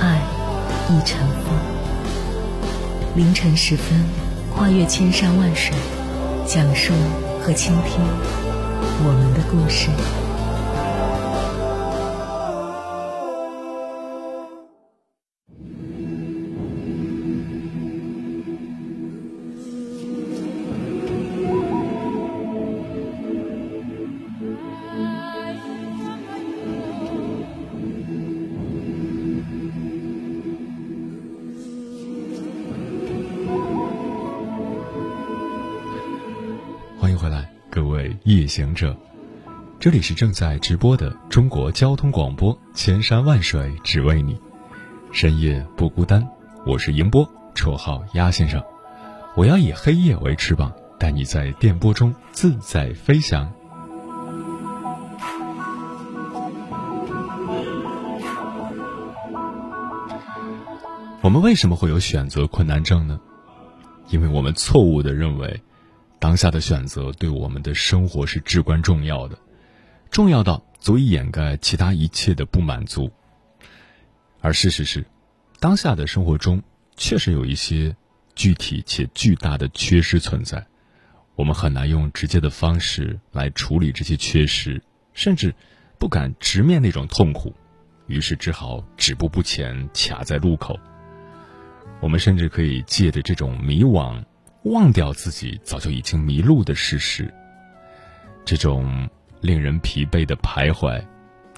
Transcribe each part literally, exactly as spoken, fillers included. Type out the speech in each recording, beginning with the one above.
爱亦成风。凌晨时分，跨越千山万水，讲述和倾听我们的故事。夜行者，这里是正在直播的中国交通广播，千山万水只为你，深夜不孤单。我是迎波，绰号鸭先生。我要以黑夜为翅膀，带你在电波中自在飞翔。我们为什么会有选择困难症呢？因为我们错误地认为当下的选择对我们的生活是至关重要的，重要到足以掩盖其他一切的不满足。而事实是，当下的生活中确实有一些具体且巨大的缺失存在，我们很难用直接的方式来处理这些缺失，甚至不敢直面那种痛苦，于是只好止步不前，卡在路口。我们甚至可以借着这种迷惘忘掉自己早就已经迷路的事实，这种令人疲惫的徘徊，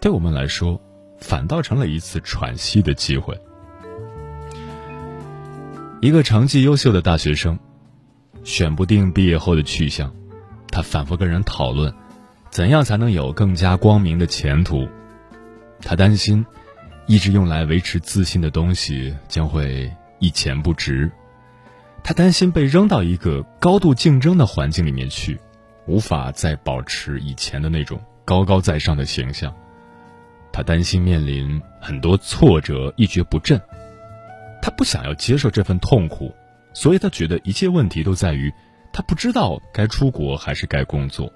对我们来说，反倒成了一次喘息的机会。一个成绩优秀的大学生，选不定毕业后的去向，他反复跟人讨论，怎样才能有更加光明的前途。他担心，一直用来维持自信的东西将会一钱不值。他担心被扔到一个高度竞争的环境里面去，无法再保持以前的那种高高在上的形象。他担心面临很多挫折一蹶不振，他不想要接受这份痛苦，所以他觉得一切问题都在于他不知道该出国还是该工作。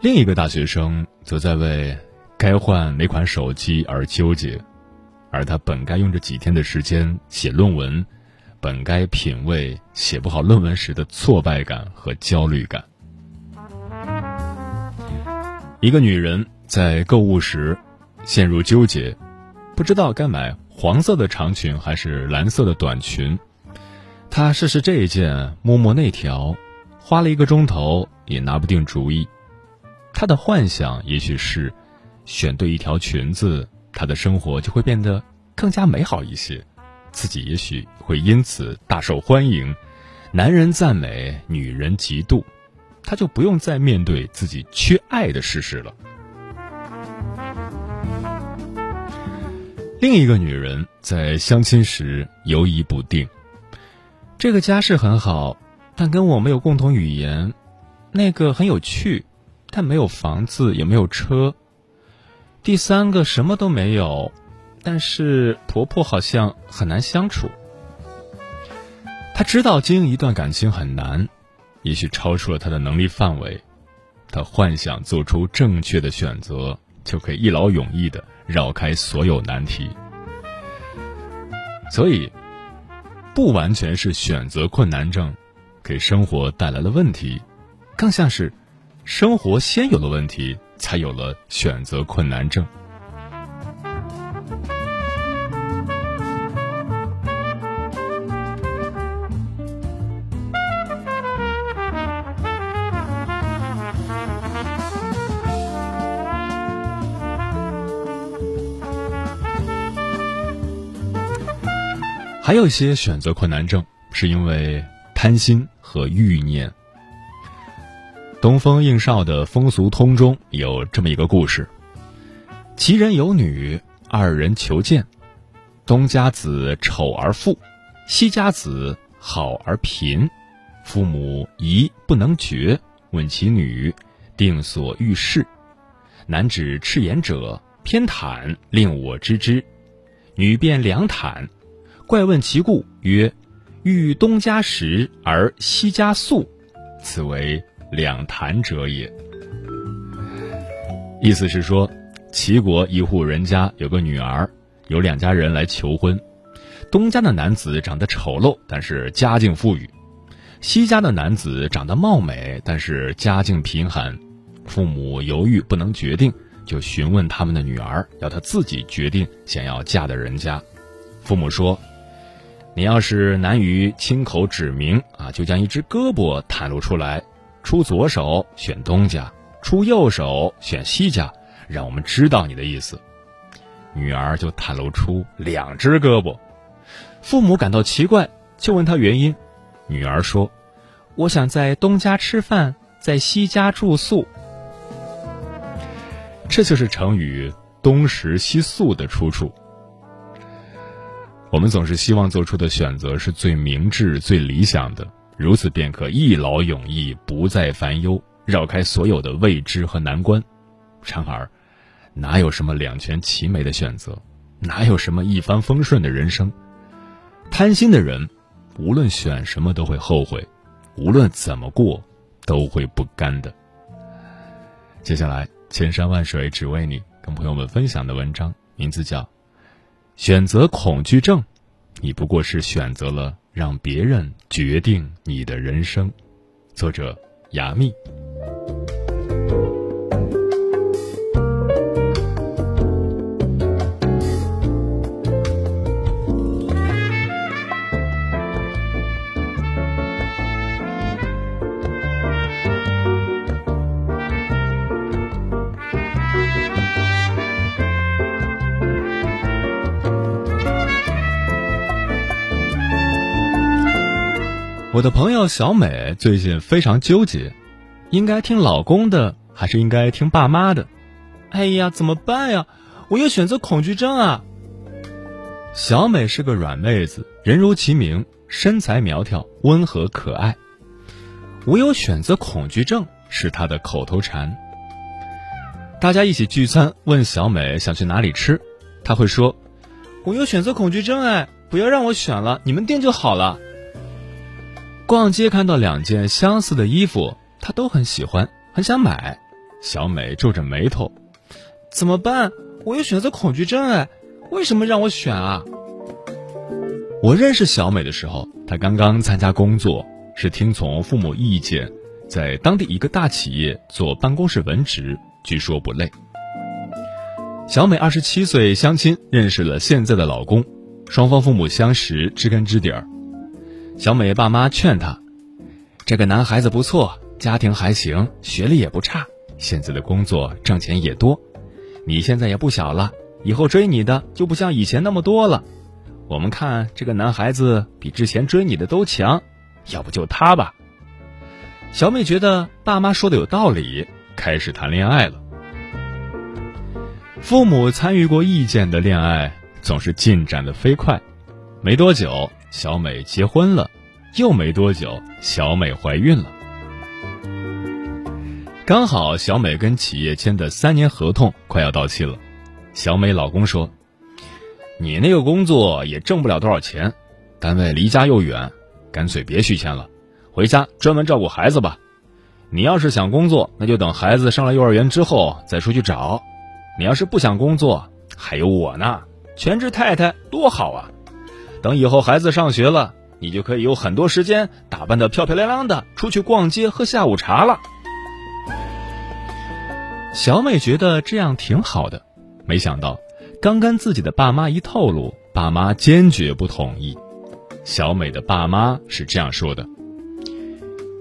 另一个大学生则在为该换哪款手机而纠结，而他本该用这几天的时间写论文，本该品味写不好论文时的挫败感和焦虑感。一个女人在购物时陷入纠结，不知道该买黄色的长裙还是蓝色的短裙。她试试这一件，摸摸那条，花了一个钟头也拿不定主意。她的幻想也许是选对一条裙子，他的生活就会变得更加美好一些，自己也许会因此大受欢迎，男人赞美，女人嫉妒，他就不用再面对自己缺爱的事实了。另一个女人在相亲时犹疑不定，这个家世很好，但跟我没有共同语言，那个很有趣，但没有房子也没有车，第三个什么都没有，但是婆婆好像很难相处。她知道经营一段感情很难，也许超出了她的能力范围，她幻想做出正确的选择，就可以一劳永逸地绕开所有难题。所以，不完全是选择困难症给生活带来了问题，更像是生活先有了问题，才有了选择困难症。还有一些选择困难症是因为贪心和欲念。东风应少的《风俗通》中有这么一个故事，其人有女，二人求见，东家子丑而富，西家子好而贫。父母疑不能决，问其女，定所欲事。男指赤眼者，偏袒，令我知之；女辩两袒，怪问其故，曰：欲东家实而西家素，此为两袒者也。意思是说，齐国一户人家有个女儿，有两家人来求婚。东家的男子长得丑陋，但是家境富裕；西家的男子长得貌美，但是家境贫寒。父母犹豫不能决定，就询问他们的女儿，要她自己决定想要嫁的人家。父母说：你要是难于亲口指明啊，就将一只胳膊袒露出来，出左手选东家，出右手选西家，让我们知道你的意思。女儿就袒露出两只胳膊，父母感到奇怪，就问她原因。女儿说：我想在东家吃饭，在西家住宿。这就是成语东食西宿的出处。我们总是希望做出的选择是最明智最理想的，如此便可一劳永逸，不再烦忧，绕开所有的未知和难关。然而哪有什么两全其美的选择，哪有什么一帆风顺的人生。贪心的人无论选什么都会后悔，无论怎么过都会不甘的。接下来千山万水只为你，跟朋友们分享的文章名字叫《选择恐惧症》，你不过是选择了让别人决定你的人生。作者雅蜜。我的朋友小美最近非常纠结，应该听老公的还是应该听爸妈的？哎呀，怎么办呀？我有选择恐惧症啊！小美是个软妹子，人如其名，身材苗条，温和可爱。我有选择恐惧症是她的口头禅。大家一起聚餐，问小美想去哪里吃，她会说：我有选择恐惧症，哎，不要让我选了，你们定就好了。逛街看到两件相似的衣服，她都很喜欢，很想买。小美皱着眉头：怎么办？我有选择恐惧症，哎，为什么让我选啊？我认识小美的时候，她刚刚参加工作，是听从父母意见，在当地一个大企业做办公室文职，据说不累。小美二十七岁相亲，认识了现在的老公，双方父母相识，知根知底儿。小美爸妈劝她：这个男孩子不错，家庭还行，学历也不差，现在的工作挣钱也多，你现在也不小了，以后追你的就不像以前那么多了，我们看这个男孩子比之前追你的都强，要不就他吧。小美觉得爸妈说的有道理，开始谈恋爱了。父母参与过意见的恋爱总是进展得飞快，没多久小美结婚了，又没多久小美怀孕了。刚好小美跟企业签的三年合同快要到期了。小美老公说：你那个工作也挣不了多少钱，单位离家又远，干脆别续签了，回家专门照顾孩子吧。你要是想工作，那就等孩子上了幼儿园之后再出去找，你要是不想工作，还有我呢，全职太太多好啊，等以后孩子上学了，你就可以有很多时间打扮得漂漂亮亮的，出去逛街喝下午茶了。小美觉得这样挺好的，没想到刚跟自己的爸妈一透露，爸妈坚决不同意。小美的爸妈是这样说的：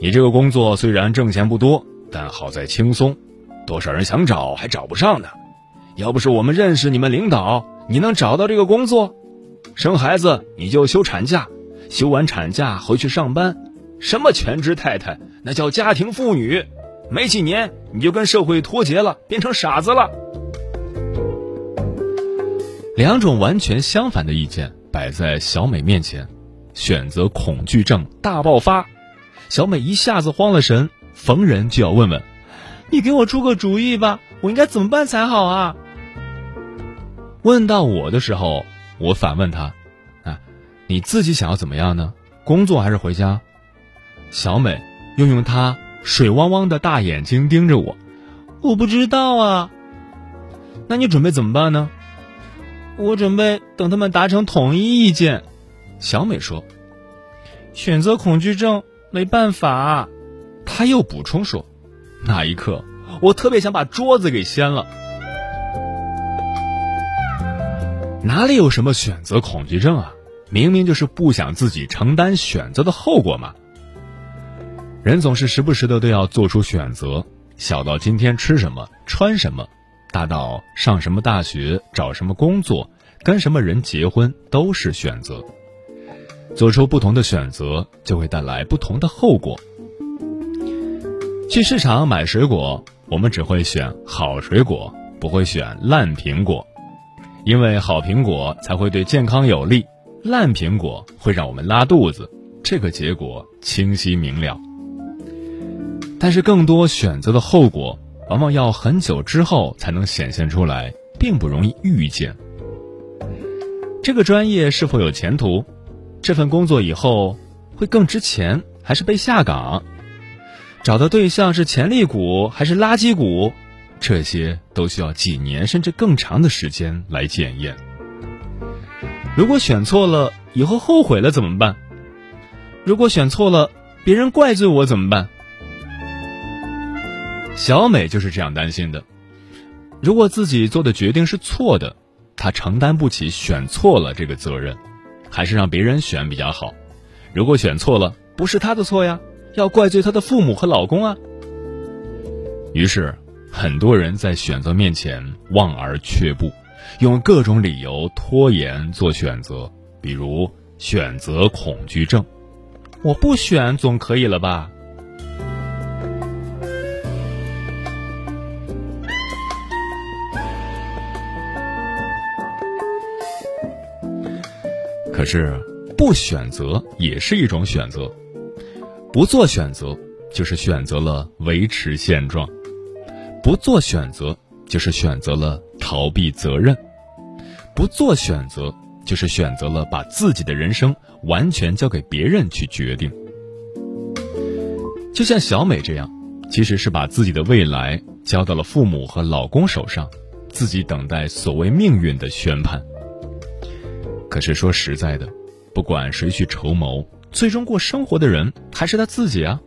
你这个工作虽然挣钱不多，但好在轻松，多少人想找还找不上呢，要不是我们认识你们领导，你能找到这个工作？生孩子你就休产假，休完产假回去上班，什么全职太太，那叫家庭妇女，没几年你就跟社会脱节了，变成傻子了。两种完全相反的意见摆在小美面前，选择恐惧症大爆发。小美一下子慌了神，逢人就要问问，你给我出个主意吧，我应该怎么办才好啊？问到我的时候，我反问她，啊，你自己想要怎么样呢？工作还是回家？小美用用她水汪汪的大眼睛盯着我，我不知道啊。那你准备怎么办呢？我准备等他们达成统一意见。小美说，选择恐惧症没办法。她又补充说，那一刻我特别想把桌子给掀了。哪里有什么选择恐惧症啊，明明就是不想自己承担选择的后果嘛。人总是时不时的都要做出选择，小到今天吃什么穿什么，大到上什么大学找什么工作跟什么人结婚，都是选择。做出不同的选择就会带来不同的后果。去市场买水果，我们只会选好水果，不会选烂苹果，因为好苹果才会对健康有利，烂苹果会让我们拉肚子，这个结果清晰明了。但是更多选择的后果往往要很久之后才能显现出来，并不容易预见。这个专业是否有前途？这份工作以后会更值钱还是被下岗？找的对象是潜力股还是垃圾股？这些都需要几年甚至更长的时间来检验。如果选错了，以后后悔了怎么办？如果选错了，别人怪罪我怎么办？小美就是这样担心的。如果自己做的决定是错的，她承担不起选错了这个责任，还是让别人选比较好。如果选错了，不是她的错呀，要怪罪她的父母和老公啊。于是，很多人在选择面前望而却步，用各种理由拖延做选择，比如选择恐惧症。我不选总可以了吧？可是不选择也是一种选择，不做选择就是选择了维持现状，不做选择就是选择了逃避责任，不做选择就是选择了把自己的人生完全交给别人去决定。就像小美这样，其实是把自己的未来交到了父母和老公手上，自己等待所谓命运的宣判。可是说实在的，不管谁去筹谋，最终过生活的人还是他自己啊。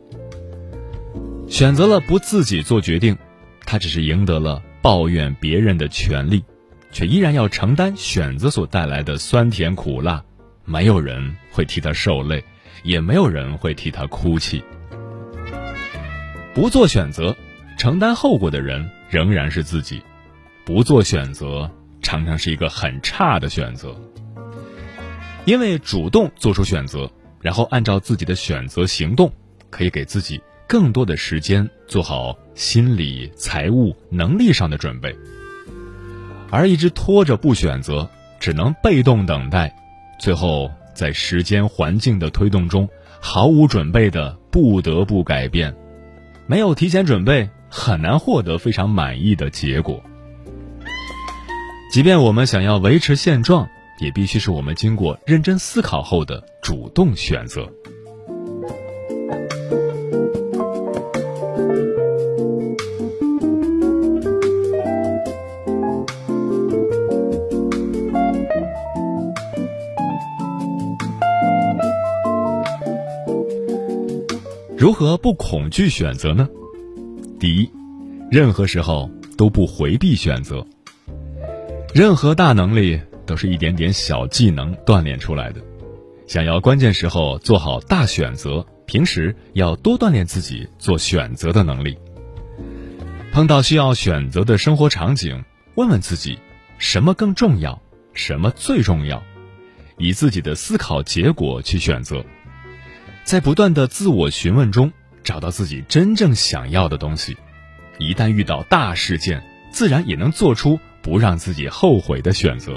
选择了不自己做决定，他只是赢得了抱怨别人的权利，却依然要承担选择所带来的酸甜苦辣，没有人会替他受累，也没有人会替他哭泣。不做选择，承担后果的人仍然是自己。不做选择，常常是一个很差的选择。因为主动做出选择，然后按照自己的选择行动，可以给自己更多的时间做好心理、财务、能力上的准备。而一直拖着不选择，只能被动等待，最后在时间环境的推动中，毫无准备的不得不改变。没有提前准备，很难获得非常满意的结果。即便我们想要维持现状，也必须是我们经过认真思考后的主动选择。如何不恐惧选择呢？第一，任何时候都不回避选择。任何大能力都是一点点小技能锻炼出来的，想要关键时候做好大选择，平时要多锻炼自己做选择的能力。碰到需要选择的生活场景，问问自己，什么更重要，什么最重要，以自己的思考结果去选择。在不断的自我询问中，找到自己真正想要的东西。一旦遇到大事件，自然也能做出不让自己后悔的选择。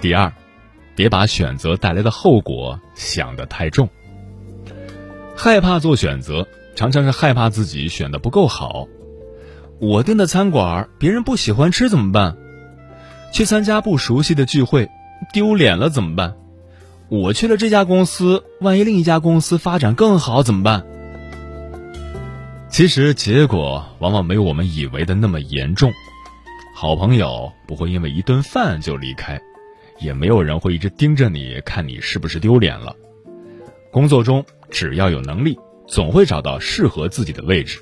第二，别把选择带来的后果想得太重。害怕做选择，常常是害怕自己选得不够好。我订的餐馆，别人不喜欢吃怎么办？去参加不熟悉的聚会，丢脸了怎么办？我去了这家公司，万一另一家公司发展更好怎么办？其实结果往往没有我们以为的那么严重。好朋友不会因为一顿饭就离开，也没有人会一直盯着你看你是不是丢脸了。工作中只要有能力，总会找到适合自己的位置。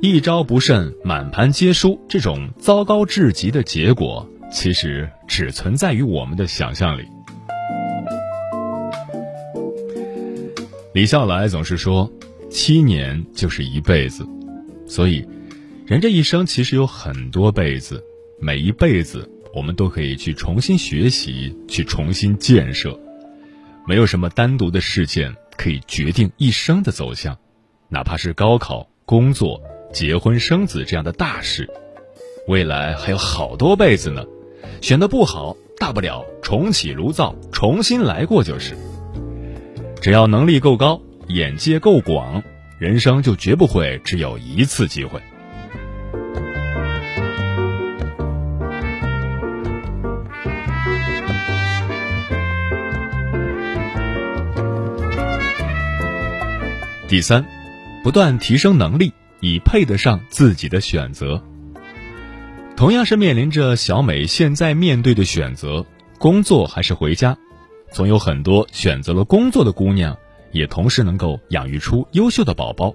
一招不慎，满盘皆输，这种糟糕至极的结果，其实只存在于我们的想象里。李笑来总是说，七年就是一辈子，所以人这一生其实有很多辈子，每一辈子我们都可以去重新学习，去重新建设。没有什么单独的事件可以决定一生的走向，哪怕是高考、工作、结婚、生子这样的大事，未来还有好多辈子呢。选得不好，大不了重启炉灶，重新来过就是。只要能力够高，眼界够广，人生就绝不会只有一次机会。第三，不断提升能力，以配得上自己的选择。同样是面临着小美现在面对的选择，工作还是回家，总有很多选择了工作的姑娘也同时能够养育出优秀的宝宝，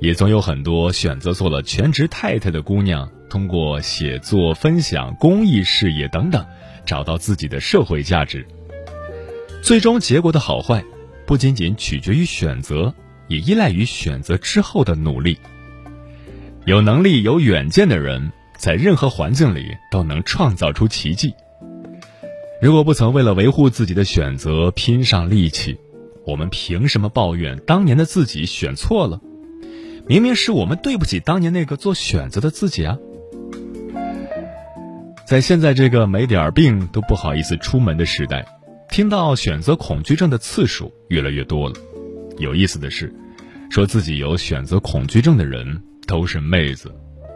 也总有很多选择做了全职太太的姑娘，通过写作、分享、公益事业等等，找到自己的社会价值。最终结果的好坏，不仅仅取决于选择，也依赖于选择之后的努力。有能力、有远见的人，在任何环境里都能创造出奇迹。如果不曾为了维护自己的选择拼上力气，我们凭什么抱怨当年的自己选错了？明明是我们对不起当年那个做选择的自己啊！在现在这个没点病都不好意思出门的时代，听到选择恐惧症的次数越来越多了。有意思的是，说自己有选择恐惧症的人都是妹子，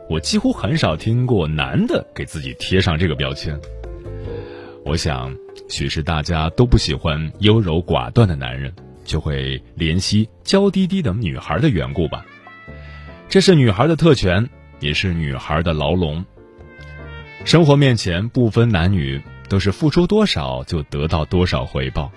我几乎很少听过男的给自己贴上这个标签。我想，许是大家都不喜欢优柔寡断的男人，就会怜惜娇滴滴的女孩的缘故吧。这是女孩的特权，也是女孩的牢笼。生活面前不分男女，都是付出多少就得到多少回报。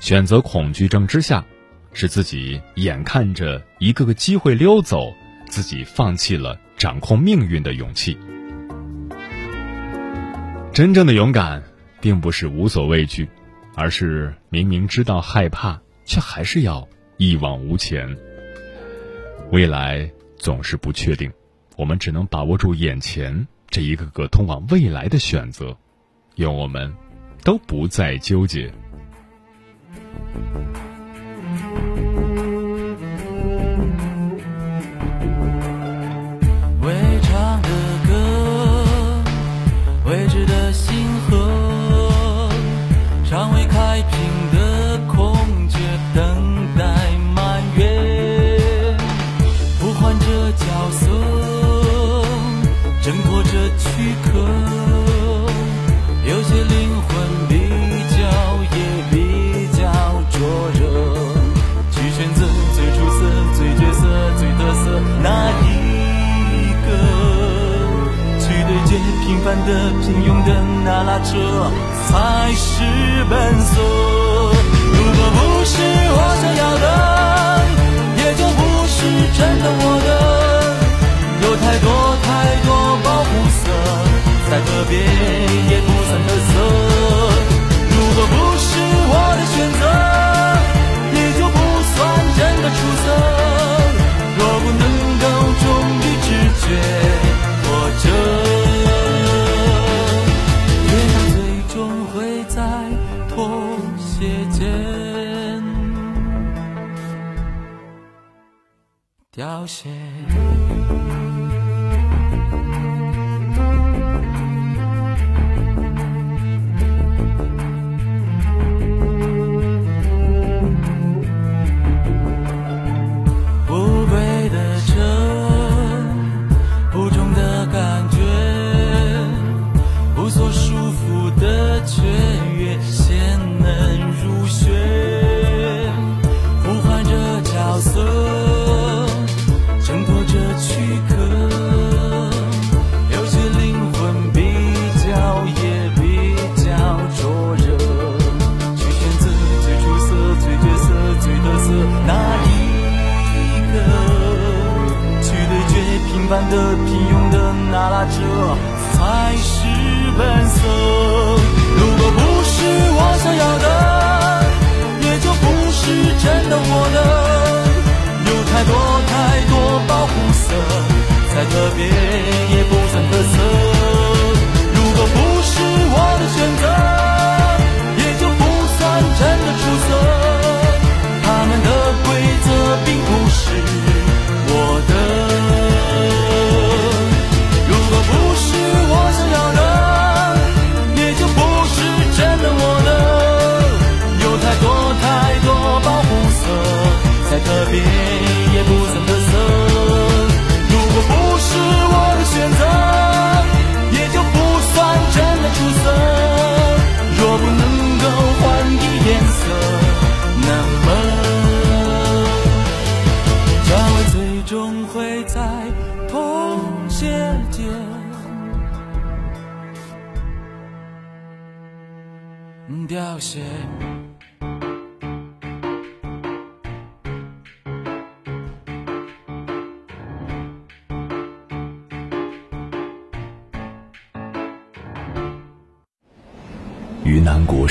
选择恐惧症之下，是自己眼看着一个个机会溜走，自己放弃了掌控命运的勇气。真正的勇敢并不是无所畏惧，而是明明知道害怕，却还是要一往无前。未来总是不确定，我们只能把握住眼前这一个个通往未来的选择，愿我们都不再纠结。未唱的歌，未知的星河，尚未开屏的孔雀等待满月，呼唤着角色，挣脱着躯壳。有些灵魂比较也比较灼热，去选择最出色、最角色、最特色那一个，去对接平凡的、平庸的那拉扯，才是本色。如果不是我想要的，也就不是真的我的。有太多太多保护色，再特别也不算特色。如果不是我的选择，也就不算真的出色。若不能够忠于直觉活着，月亮最终会在妥协间凋谢。那这才是本色。如果不是我想要的，也就不是真的我的。有太多太多保护色，再特别也不算特色。如果不是我的选择，也就不算真的出色。他们的规则并不是。 特别也不算特色。如果不是我的选择，也就不算真的出色。若不能够换一颜色，那么站位最终会在同节点。凋谢。 于南国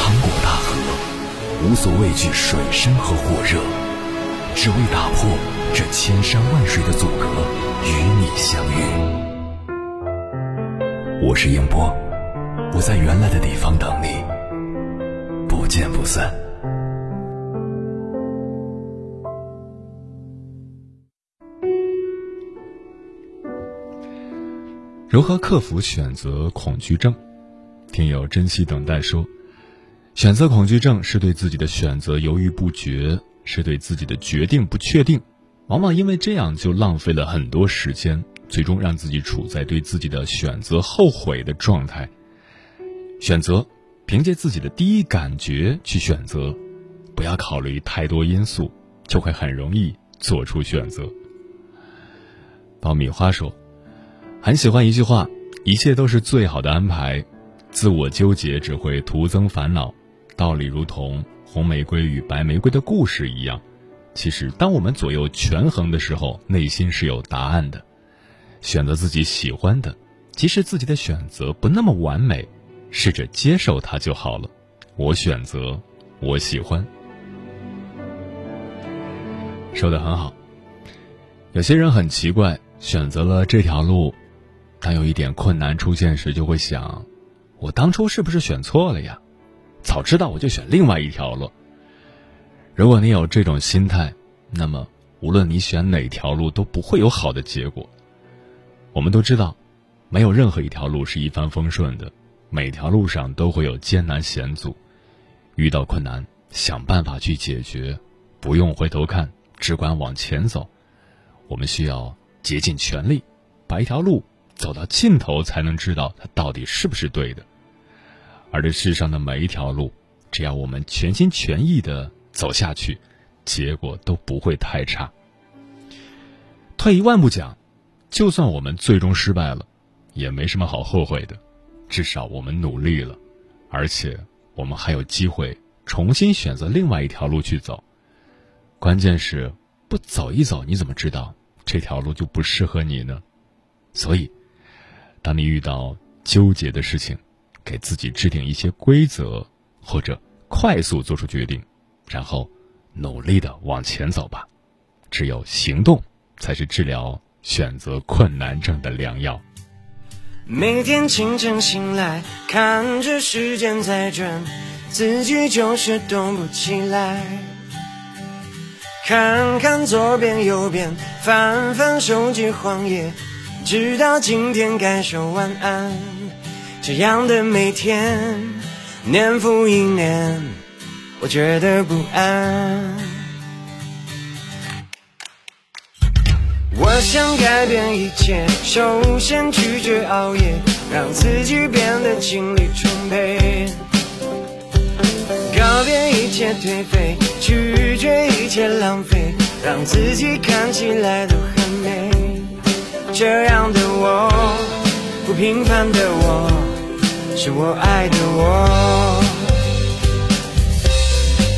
趟过大河，无所畏惧水深和火热，只为打破这千山万水的阻隔，与你相遇。我是应波，我在原来的地方等你，不见不散。如何克服选择恐惧症？听友珍惜等待说。 选择恐惧症是对自己的选择犹豫不决，是对自己的决定不确定，往往因为这样就浪费了很多时间，最终让自己处在对自己的选择后悔的状态。选择，凭借自己的第一感觉去选择，不要考虑太多因素，就会很容易做出选择。爆米花说，很喜欢一句话：“一切都是最好的安排，自我纠结只会徒增烦恼。” 道理如同红玫瑰与白玫瑰的故事一样，其实当我们左右权衡的时候，内心是有答案的。选择自己喜欢的，即使自己的选择不那么完美，试着接受它就好了。我选择我喜欢，说得很好。有些人很奇怪，选择了这条路，当有一点困难出现时，就会想：我当初是不是选错了呀？ 早知道我就选另外一条路。如果你有这种心态，那么无论你选哪条路都不会有好的结果。我们都知道，没有任何一条路是一帆风顺的，每条路上都会有艰难险阻。遇到困难，想办法去解决，不用回头看，只管往前走。我们需要竭尽全力，把一条路走到尽头，才能知道它到底是不是对的。 而这世上的每一条路，只要我们全心全意的走下去，结果都不会太差。退一万步讲，就算我们最终失败了，也没什么好后悔的，至少我们努力了，而且我们还有机会重新选择另外一条路去走。关键是不走一走，你怎么知道这条路就不适合你呢？所以，当你遇到纠结的事情， 给自己制定一些规则，或者快速做出决定，然后努力的往前走吧。只有行动，才是治疗选择困难症的良药。每天清晨醒来，看着时间在转，自己就是动不起来。看看左边右边，翻翻手机黄页，直到今天该说晚安。 这样的每天，年复一年，我觉得不安。我想改变一切，首先拒绝熬夜，让自己变得精力充沛，告别一切颓废，拒绝一切浪费，让自己看起来都很美。这样的我，不平凡的我，是我爱的我。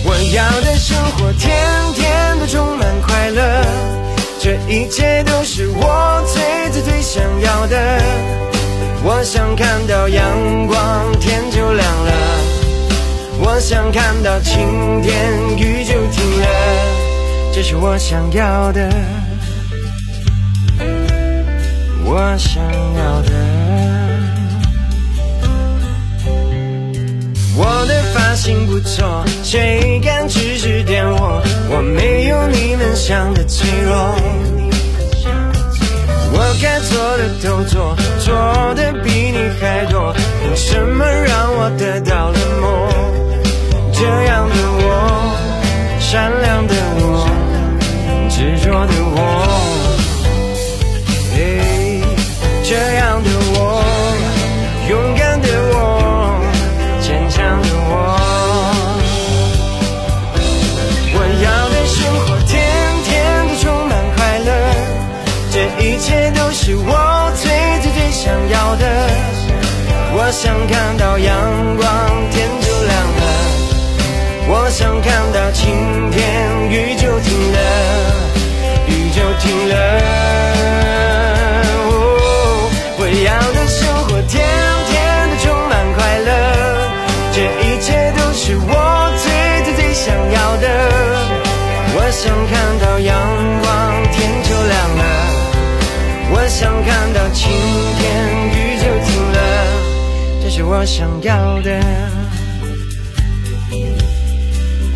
我要的生活天天都充满快乐，这一切都是我最最最想要的。我想看到阳光，天就亮了，我想看到晴天，雨就停了，这是我想要的，我想要的。我的发型不错，谁敢指指点我，我没有你们想的脆弱，我该做的都做，做的比你还多，有什么让我得到了梦？这样的我，善良的我，执着的我，这样的我，勇敢的我，坚强的我。我要的生活天天都充满快乐，这一切都是我最最最想要的。我想看到阳光，天就亮了，我想看到晴天，雨就停了，雨就停了。我要的生活天天都充满快乐，这一切都是我最最最想要的。我想看到阳光，天就亮了，我想看到晴天，雨就停了，这是我想要的，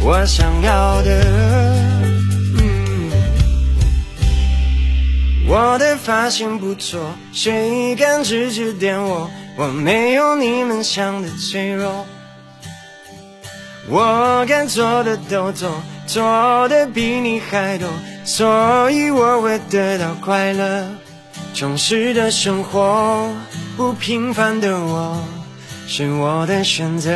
我想要的。我的发型不错，谁敢指指点我，我没有你们想的脆弱，我该做的都做，做的比你还多，所以我会得到快乐，充实的生活，不平凡的我，是我的选择。